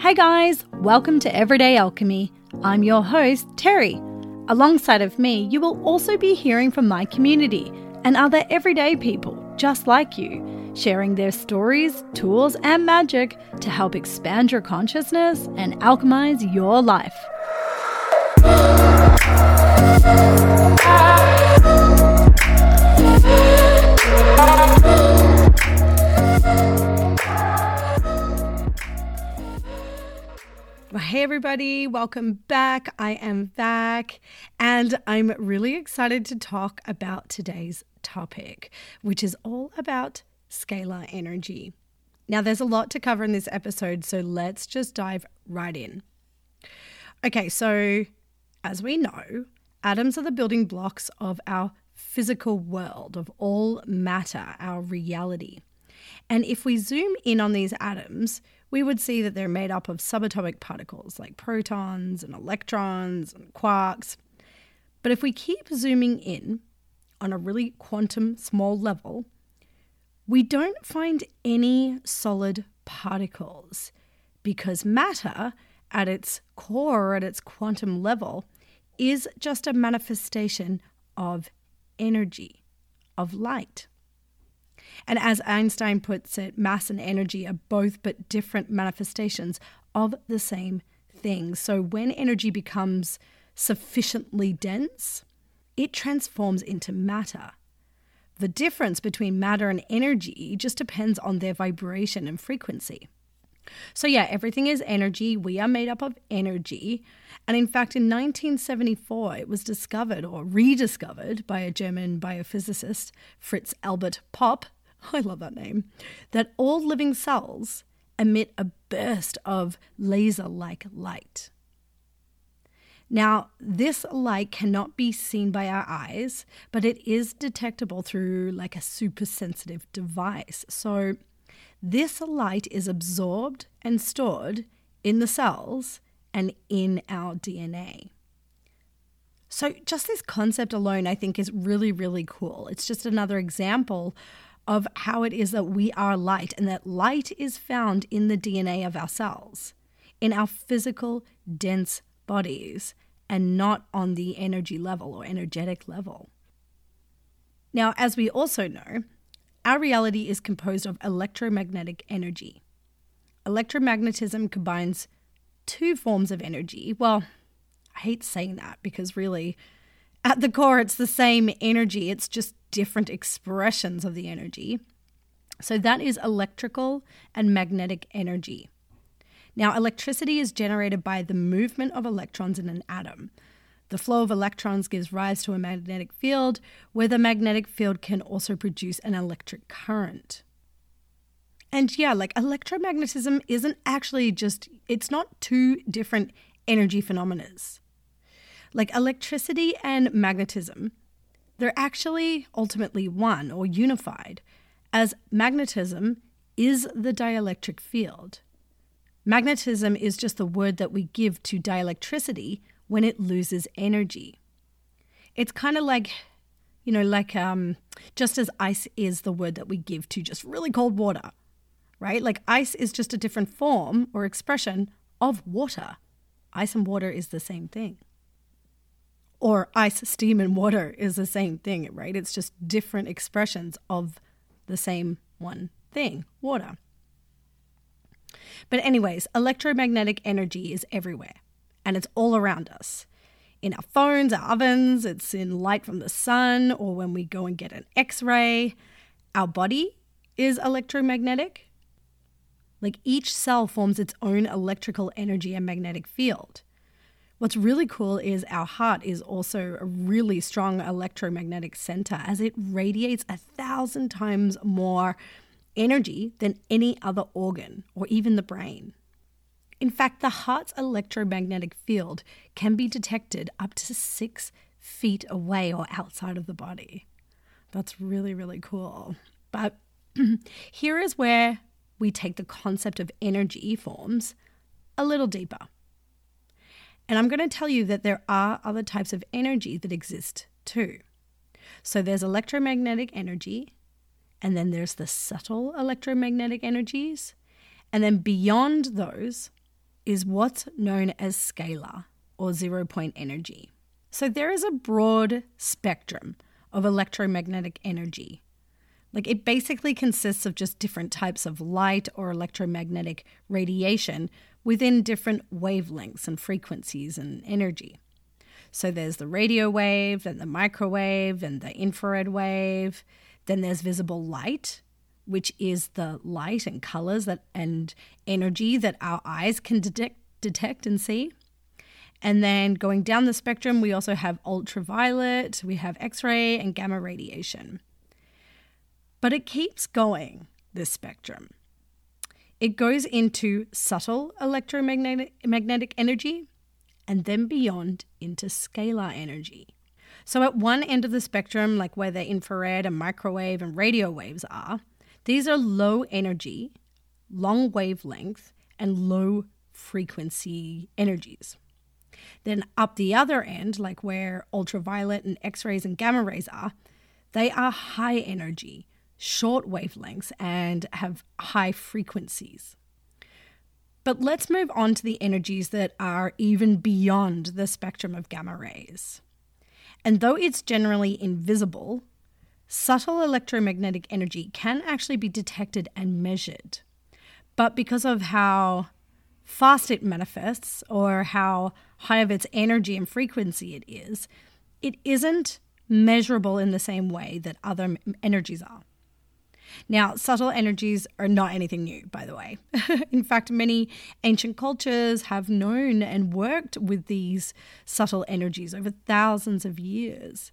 Hey guys, welcome to Everyday Alchemy. I'm your host, Terry. Alongside of me, you will also be hearing from my community and other everyday people just like you, sharing their stories, tools, and magic to help expand your consciousness and alchemize your life. Well, hey everybody, welcome back. I am back and I'm really excited to talk about today's topic, which is all about scalar energy. Now, there's a lot to cover in this episode, so let's just dive right in. Okay, so as we know, atoms are the building blocks of our physical world, of all matter, our reality. And if we zoom in on these atoms, we would see that they're made up of subatomic particles like protons and electrons and quarks. But if we keep zooming in on a really quantum small level, we don't find any solid particles because matter at its core, at its quantum level, is just a manifestation of energy, of light. And as Einstein puts it, mass and energy are both but different manifestations of the same thing. So when energy becomes sufficiently dense, it transforms into matter. The difference between matter and energy just depends on their vibration and frequency. So yeah, everything is energy. We are made up of energy. And in fact, in 1974, it was discovered or rediscovered by a German biophysicist, Fritz Albert Popp, I love that name, that all living cells emit a burst of laser-like light. Now, this light cannot be seen by our eyes, but it is detectable through like a supersensitive device. So this light is absorbed and stored in the cells and in our DNA. So just this concept alone, I think, is really, really cool. It's just another example of how it is that we are light and that light is found in the DNA of our cells, in our physical dense bodies, and not on the energy level or energetic level. Now, as we also know, our reality is composed of electromagnetic energy. Electromagnetism combines two forms of energy. Well, I hate saying that because really, at the core, it's the same energy. It's just different expressions of the energy. So that is electrical and magnetic energy. Now, electricity is generated by the movement of electrons in an atom. The flow of electrons gives rise to a magnetic field, where the magnetic field can also produce an electric current. And yeah, like electromagnetism isn't actually just, it's not two different energy phenomena. Like electricity and magnetism, they're actually ultimately one or unified, as magnetism is the dielectric field. Magnetism is just the word that we give to dielectricity when it loses energy. It's kind of like, you know, like just as ice is the word that we give to just really cold water, right? Like ice is just a different form or expression of water. Ice and water is the same thing. Or ice, steam, and water is the same thing, right? It's just different expressions of the same one thing, water. But anyways, electromagnetic energy is everywhere and it's all around us. In our phones, our ovens, it's in light from the sun or when we go and get an x-ray. Our body is electromagnetic. Like each cell forms its own electrical energy and magnetic field. What's really cool is our heart is also a really strong electromagnetic center as it radiates 1,000 times more energy than any other organ or even the brain. In fact, the heart's electromagnetic field can be detected up to 6 feet away or outside of the body. That's really, really cool. But here is where we take the concept of energy forms a little deeper. And I'm going to tell you that there are other types of energy that exist too. So there's electromagnetic energy, and then there's the subtle electromagnetic energies. And then beyond those, is what's known as scalar or zero-point energy. So there is a broad spectrum of electromagnetic energy. Like, it basically consists of just different types of light or electromagnetic radiation within different wavelengths and frequencies and energy. So there's the radio wave and the microwave and the infrared wave. Then there's visible light, which is the light and colors that and energy that our eyes can detect and see. And then going down the spectrum, we also have ultraviolet, we have X-ray and gamma radiation. But it keeps going, this spectrum. It goes into subtle electromagnetic energy and then beyond into scalar energy. So at one end of the spectrum, like where the infrared and microwave and radio waves are, these are low energy, long wavelength, and low frequency energies. Then up the other end, like where ultraviolet and X-rays and gamma rays are, they are high energy, short wavelengths, and have high frequencies. But let's move on to the energies that are even beyond the spectrum of gamma rays. And though it's generally invisible, subtle electromagnetic energy can actually be detected and measured. But because of how fast it manifests or how high of its energy and frequency it is, it isn't measurable in the same way that other energies are. Now, subtle energies are not anything new, by the way. In fact, many ancient cultures have known and worked with these subtle energies over thousands of years.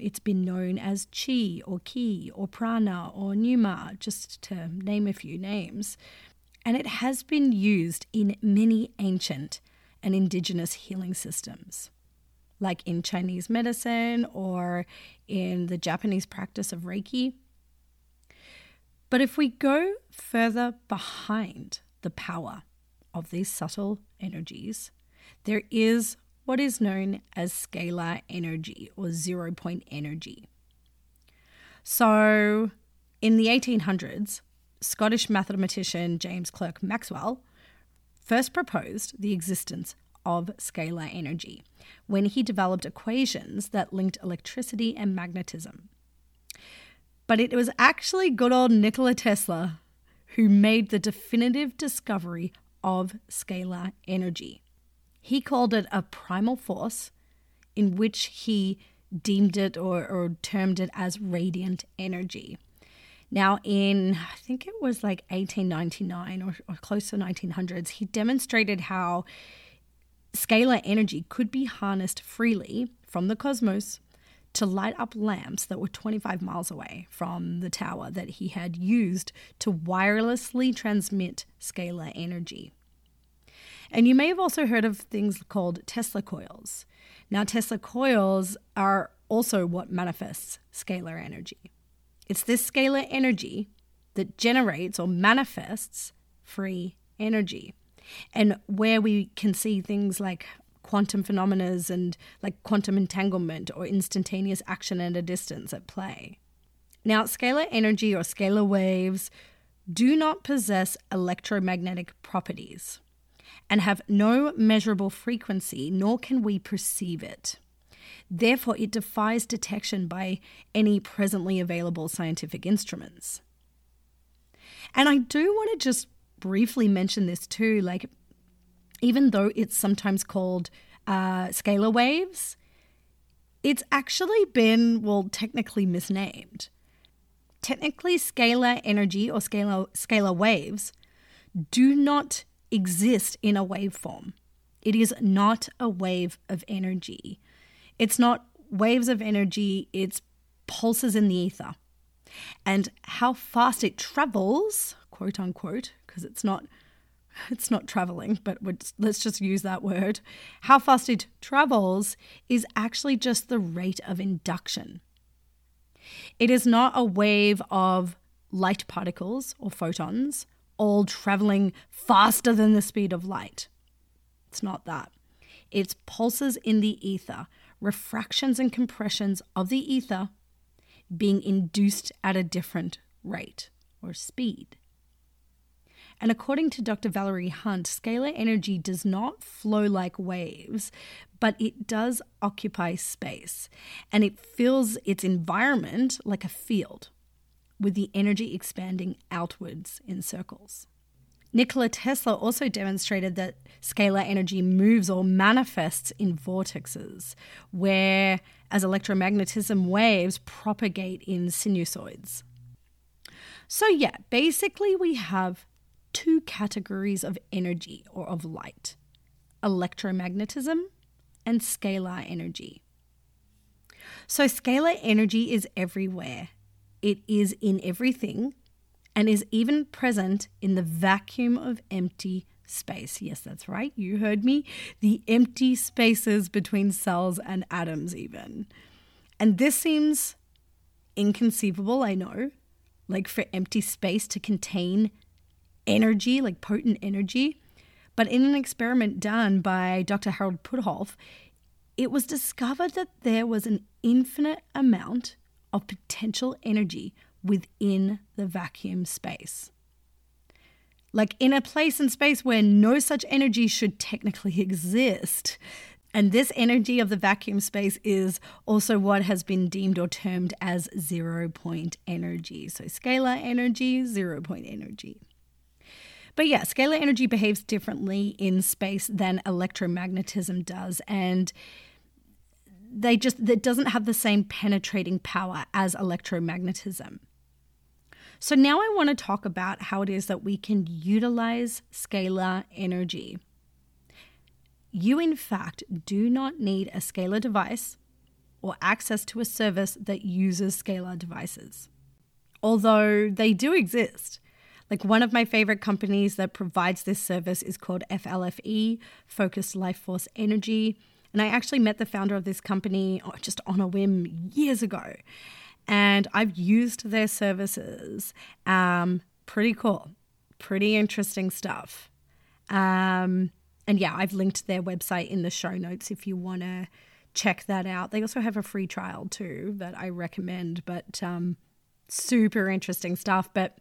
It's been known as chi or ki or prana or pneuma, just to name a few names. And it has been used in many ancient and indigenous healing systems, like in Chinese medicine or in the Japanese practice of Reiki. But if we go further behind the power of these subtle energies, there is what is known as scalar energy or zero-point energy. So in the 1800s, Scottish mathematician James Clerk Maxwell first proposed the existence of scalar energy when he developed equations that linked electricity and magnetism. But it was actually good old Nikola Tesla who made the definitive discovery of scalar energy. He called it a primal force, in which he deemed it or termed it as radiant energy. Now in, I think it was like 1899 or close to 1900s, he demonstrated how scalar energy could be harnessed freely from the cosmos to light up lamps that were 25 miles away from the tower that he had used to wirelessly transmit scalar energy. And you may have also heard of things called Tesla coils. Now, Tesla coils are also what manifests scalar energy. It's this scalar energy that generates or manifests free energy. And where we can see things like quantum phenomena and like quantum entanglement or instantaneous action at a distance at play. Now, scalar energy or scalar waves do not possess electromagnetic properties and have no measurable frequency, nor can we perceive it. Therefore, it defies detection by any presently available scientific instruments. And I do want to just briefly mention this too, like even though it's sometimes called scalar waves, it's actually been, well, technically misnamed. Technically, scalar energy or scalar waves do not exist in a waveform. It is not a wave of energy. It's not waves of energy, it's pulses in the ether. And how fast it travels, quote unquote, because it's not traveling, but let's just use that word. How fast it travels is actually just the rate of induction. It is not a wave of light particles or photons all traveling faster than the speed of light. It's not that. It's pulses in the ether, refractions and compressions of the ether being induced at a different rate or speed. And according to Dr. Valerie Hunt, scalar energy does not flow like waves, but it does occupy space, and it fills its environment like a field, with the energy expanding outwards in circles. Nikola Tesla also demonstrated that scalar energy moves or manifests in vortexes, where as electromagnetism waves propagate in sinusoids. So yeah, basically we have two categories of energy or of light: electromagnetism and scalar energy. So scalar energy is everywhere. It is in everything and is even present in the vacuum of empty space. Yes, that's right. You heard me. The empty spaces between cells and atoms even. And this seems inconceivable, I know. Like for empty space to contain energy, like potent energy. But in an experiment done by Dr. Harold Puthoff, it was discovered that there was an infinite amount of potential energy within the vacuum space. Like in a place in space where no such energy should technically exist. And this energy of the vacuum space is also what has been deemed or termed as zero-point energy. So scalar energy, zero-point energy. But yeah, scalar energy behaves differently in space than electromagnetism does. And that doesn't have the same penetrating power as electromagnetism. So now I want to talk about how it is that we can utilize scalar energy. You, in fact, do not need a scalar device or access to a service that uses scalar devices, although they do exist. Like one of my favorite companies that provides this service is called FLFE, Focused Life Force Energy. And I actually met the founder of this company just on a whim years ago. And I've used their services. Pretty cool. Pretty interesting stuff. And yeah, I've linked their website in the show notes if you want to check that out. They also have a free trial too that I recommend, but super interesting stuff. But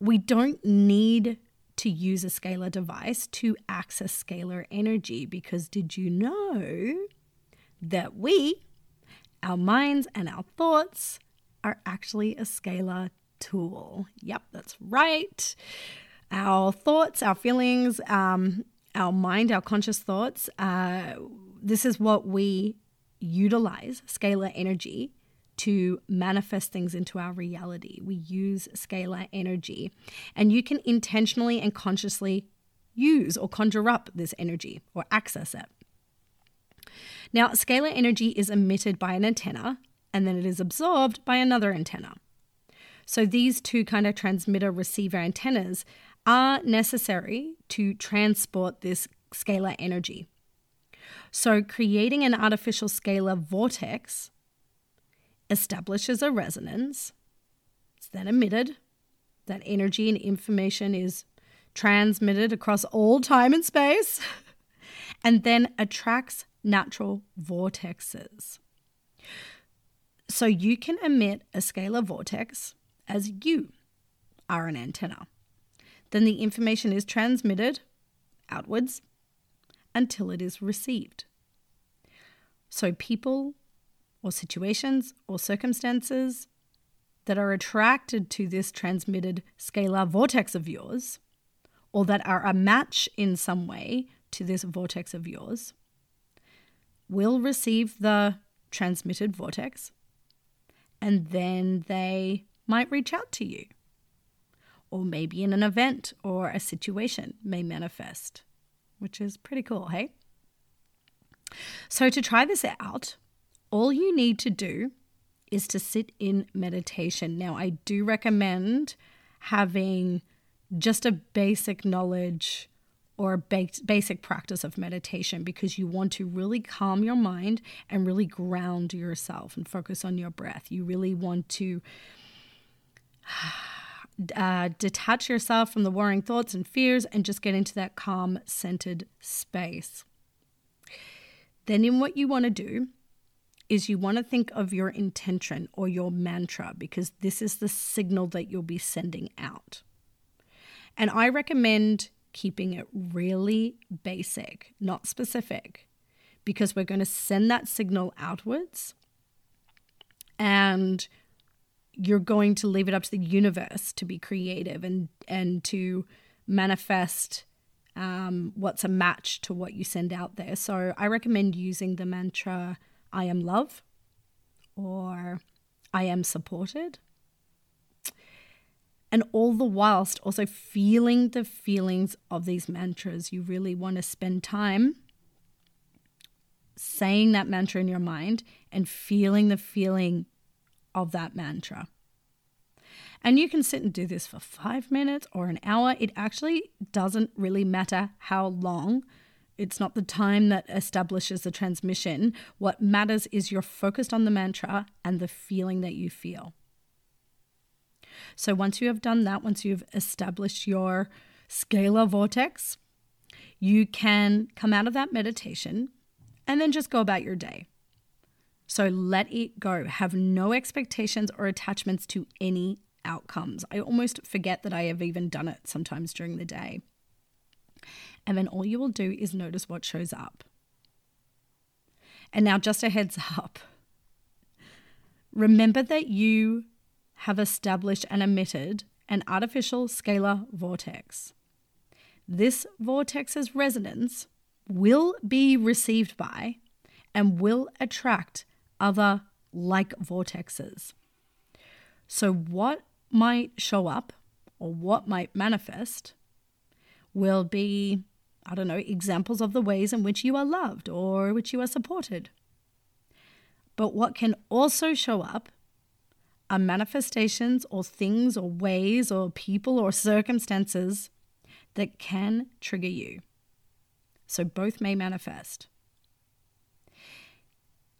we don't need to use a scalar device to access scalar energy, because did you know that our minds and our thoughts are actually a scalar tool? Yep, that's right. Our thoughts, our feelings, our mind, our conscious thoughts, this is what we utilize scalar energy to manifest things into our reality. We use scalar energy, and you can intentionally and consciously use or conjure up this energy or access it. Now, scalar energy is emitted by an antenna, and then it is absorbed by another antenna. So these two kind of transmitter-receiver antennas are necessary to transport this scalar energy. So creating an artificial scalar vortex establishes a resonance. It's then emitted. That energy and information is transmitted across all time and space, and then attracts natural vortexes. So you can emit a scalar vortex as you are an antenna. Then the information is transmitted outwards until it is received. So people or situations or circumstances that are attracted to this transmitted scalar vortex of yours, or that are a match in some way to this vortex of yours, will receive the transmitted vortex, and then they might reach out to you. Or maybe in an event or a situation may manifest, which is pretty cool, hey? So to try this out, all you need to do is to sit in meditation. Now, I do recommend having just a basic knowledge or a basic practice of meditation, because you want to really calm your mind and really ground yourself and focus on your breath. You really want to detach yourself from the worrying thoughts and fears and just get into that calm, centered space. Then in what you want to do is you want to think of your intention or your mantra, because this is the signal that you'll be sending out. And I recommend keeping it really basic, not specific, because we're going to send that signal outwards and you're going to leave it up to the universe to be creative and to manifest what's a match to what you send out there. So I recommend using the mantra, I am love, or I am supported. And all the whilst also feeling the feelings of these mantras. You really want to spend time saying that mantra in your mind and feeling the feeling of that mantra. And you can sit and do this for 5 minutes or an hour. It actually doesn't really matter how long. It's not the time that establishes the transmission. What matters is you're focused on the mantra and the feeling that you feel. So once you have done that, once you've established your scalar vortex, you can come out of that meditation and then just go about your day. So let it go. Have no expectations or attachments to any outcomes. I almost forget that I have even done it sometimes during the day. And then all you will do is notice what shows up. And now just a heads up. Remember that you have established and emitted an artificial scalar vortex. This vortex's resonance will be received by and will attract other like vortexes. So what might show up or what might manifest will be, I don't know, examples of the ways in which you are loved or which you are supported. But what can also show up are manifestations or things or ways or people or circumstances that can trigger you. So both may manifest.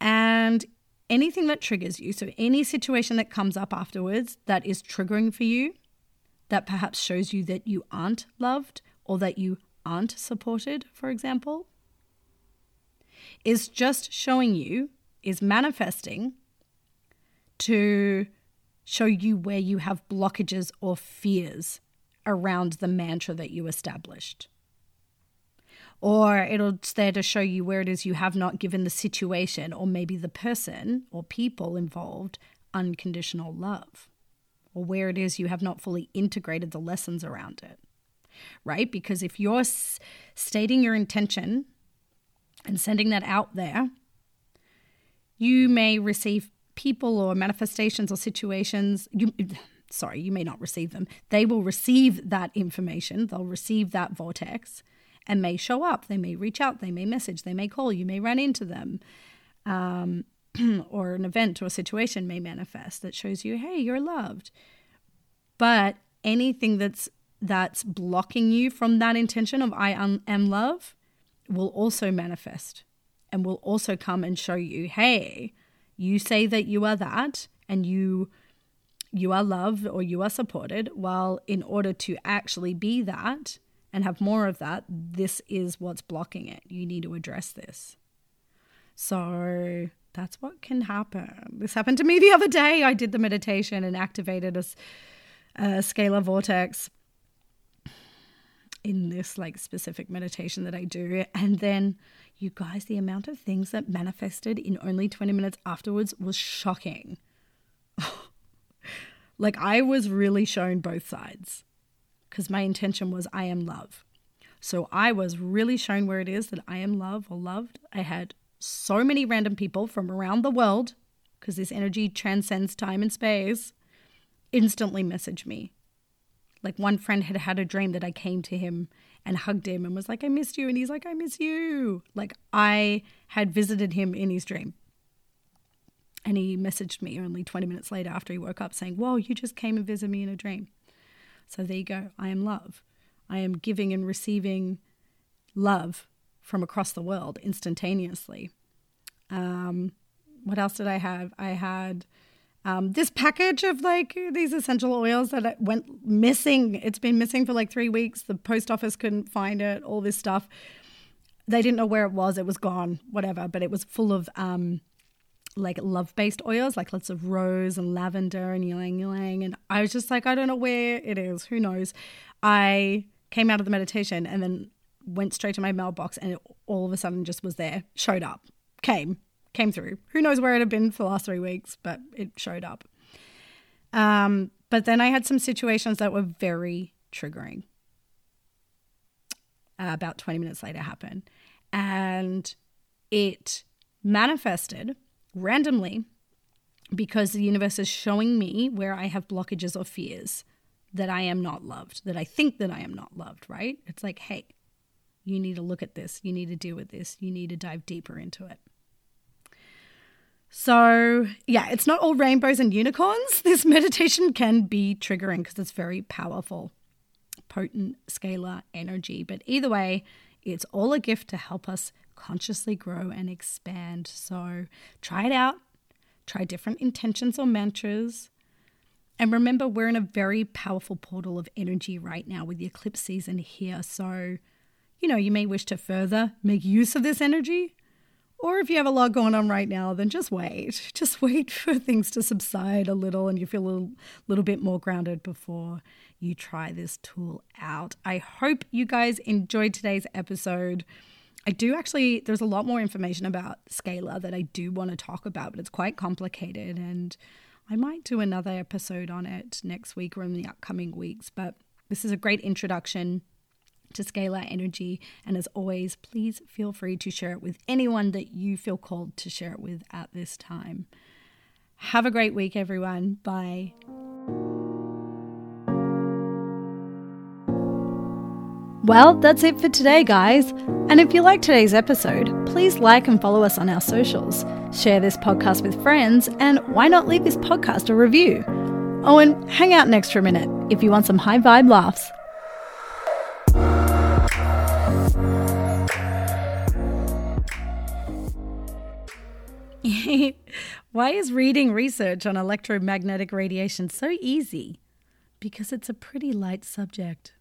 And anything that triggers you, so any situation that comes up afterwards that is triggering for you, that perhaps shows you that you aren't loved or that you aren't supported, for example, is just showing you, is manifesting to show you where you have blockages or fears around the mantra that you established. Or it's there to show you where it is you have not given the situation or maybe the person or people involved unconditional love, or where it is you have not fully integrated the lessons around it, right? Because if you're stating your intention and sending that out there, you may receive people or manifestations or situations, you may not receive them. They will receive that information. They'll receive that vortex and may show up. They may reach out. They may message. They may call. You may run into them. Or an event or situation may manifest that shows you, hey, you're loved. But anything that's blocking you from that intention of I am love will also manifest and will also come and show you, hey, you say that you are that and you are loved or you are supported. Well, in order to actually be that and have more of that, this is what's blocking it. You need to address this. So that's what can happen. This happened to me the other day. I did the meditation and activated a scalar vortex in this specific meditation that I do. And then you guys, the amount of things that manifested in only 20 minutes afterwards was shocking. I was really shown both sides because my intention was I am love. So I was really shown where it is that I am love or loved. I had so many random people from around the world, because this energy transcends time and space, instantly message me. One friend had a dream that I came to him and hugged him and was like, I missed you. And he's like, I miss you. I had visited him in his dream. And he messaged me only 20 minutes later after he woke up saying, whoa, you just came and visited me in a dream. So there you go. I am love. I am giving and receiving love from across the world instantaneously. What else did I have? I had this package of these essential oils that went missing. It's been missing for 3 weeks. The post office couldn't find it, all this stuff. They didn't know where it was gone, whatever, but it was full of like love-based oils, like lots of rose and lavender and ylang-ylang. And I was just like, I don't know where it is. Who knows? I came out of the meditation and then went straight to my mailbox and it all of a sudden just was there, showed up, came through. Who knows where it had been for the last 3 weeks, but it showed up. But then I had some situations that were very triggering. About 20 minutes later happened. And it manifested randomly because the universe is showing me where I have blockages or fears that I am not loved, that I think that I am not loved, right? It's like, hey, you need to look at this. You need to deal with this. You need to dive deeper into it. So yeah, it's not all rainbows and unicorns. This meditation can be triggering because it's very powerful, potent scalar energy. But either way, it's all a gift to help us consciously grow and expand. So try it out. Try different intentions or mantras. And remember, we're in a very powerful portal of energy right now with the eclipse season here. So, you know, you may wish to further make use of this energy. Or if you have a lot going on right now, then just wait. Just wait for things to subside a little and you feel a little bit more grounded before you try this tool out. I hope you guys enjoyed today's episode. I do actually, there's a lot more information about Scalar that I do want to talk about, but it's quite complicated and I might do another episode on it next week or in the upcoming weeks. But this is a great introduction to scalar energy, and as always, please feel free to share it with anyone that you feel called to share it with at this time. Have a great week, everyone. Bye. Well, that's it for today, guys. And if you like today's episode, please like and follow us on our socials, share this podcast with friends, and why not leave this podcast a review? Oh, and hang out an extra minute if you want some high vibe laughs. Why is reading research on electromagnetic radiation so easy? Because it's a pretty light subject.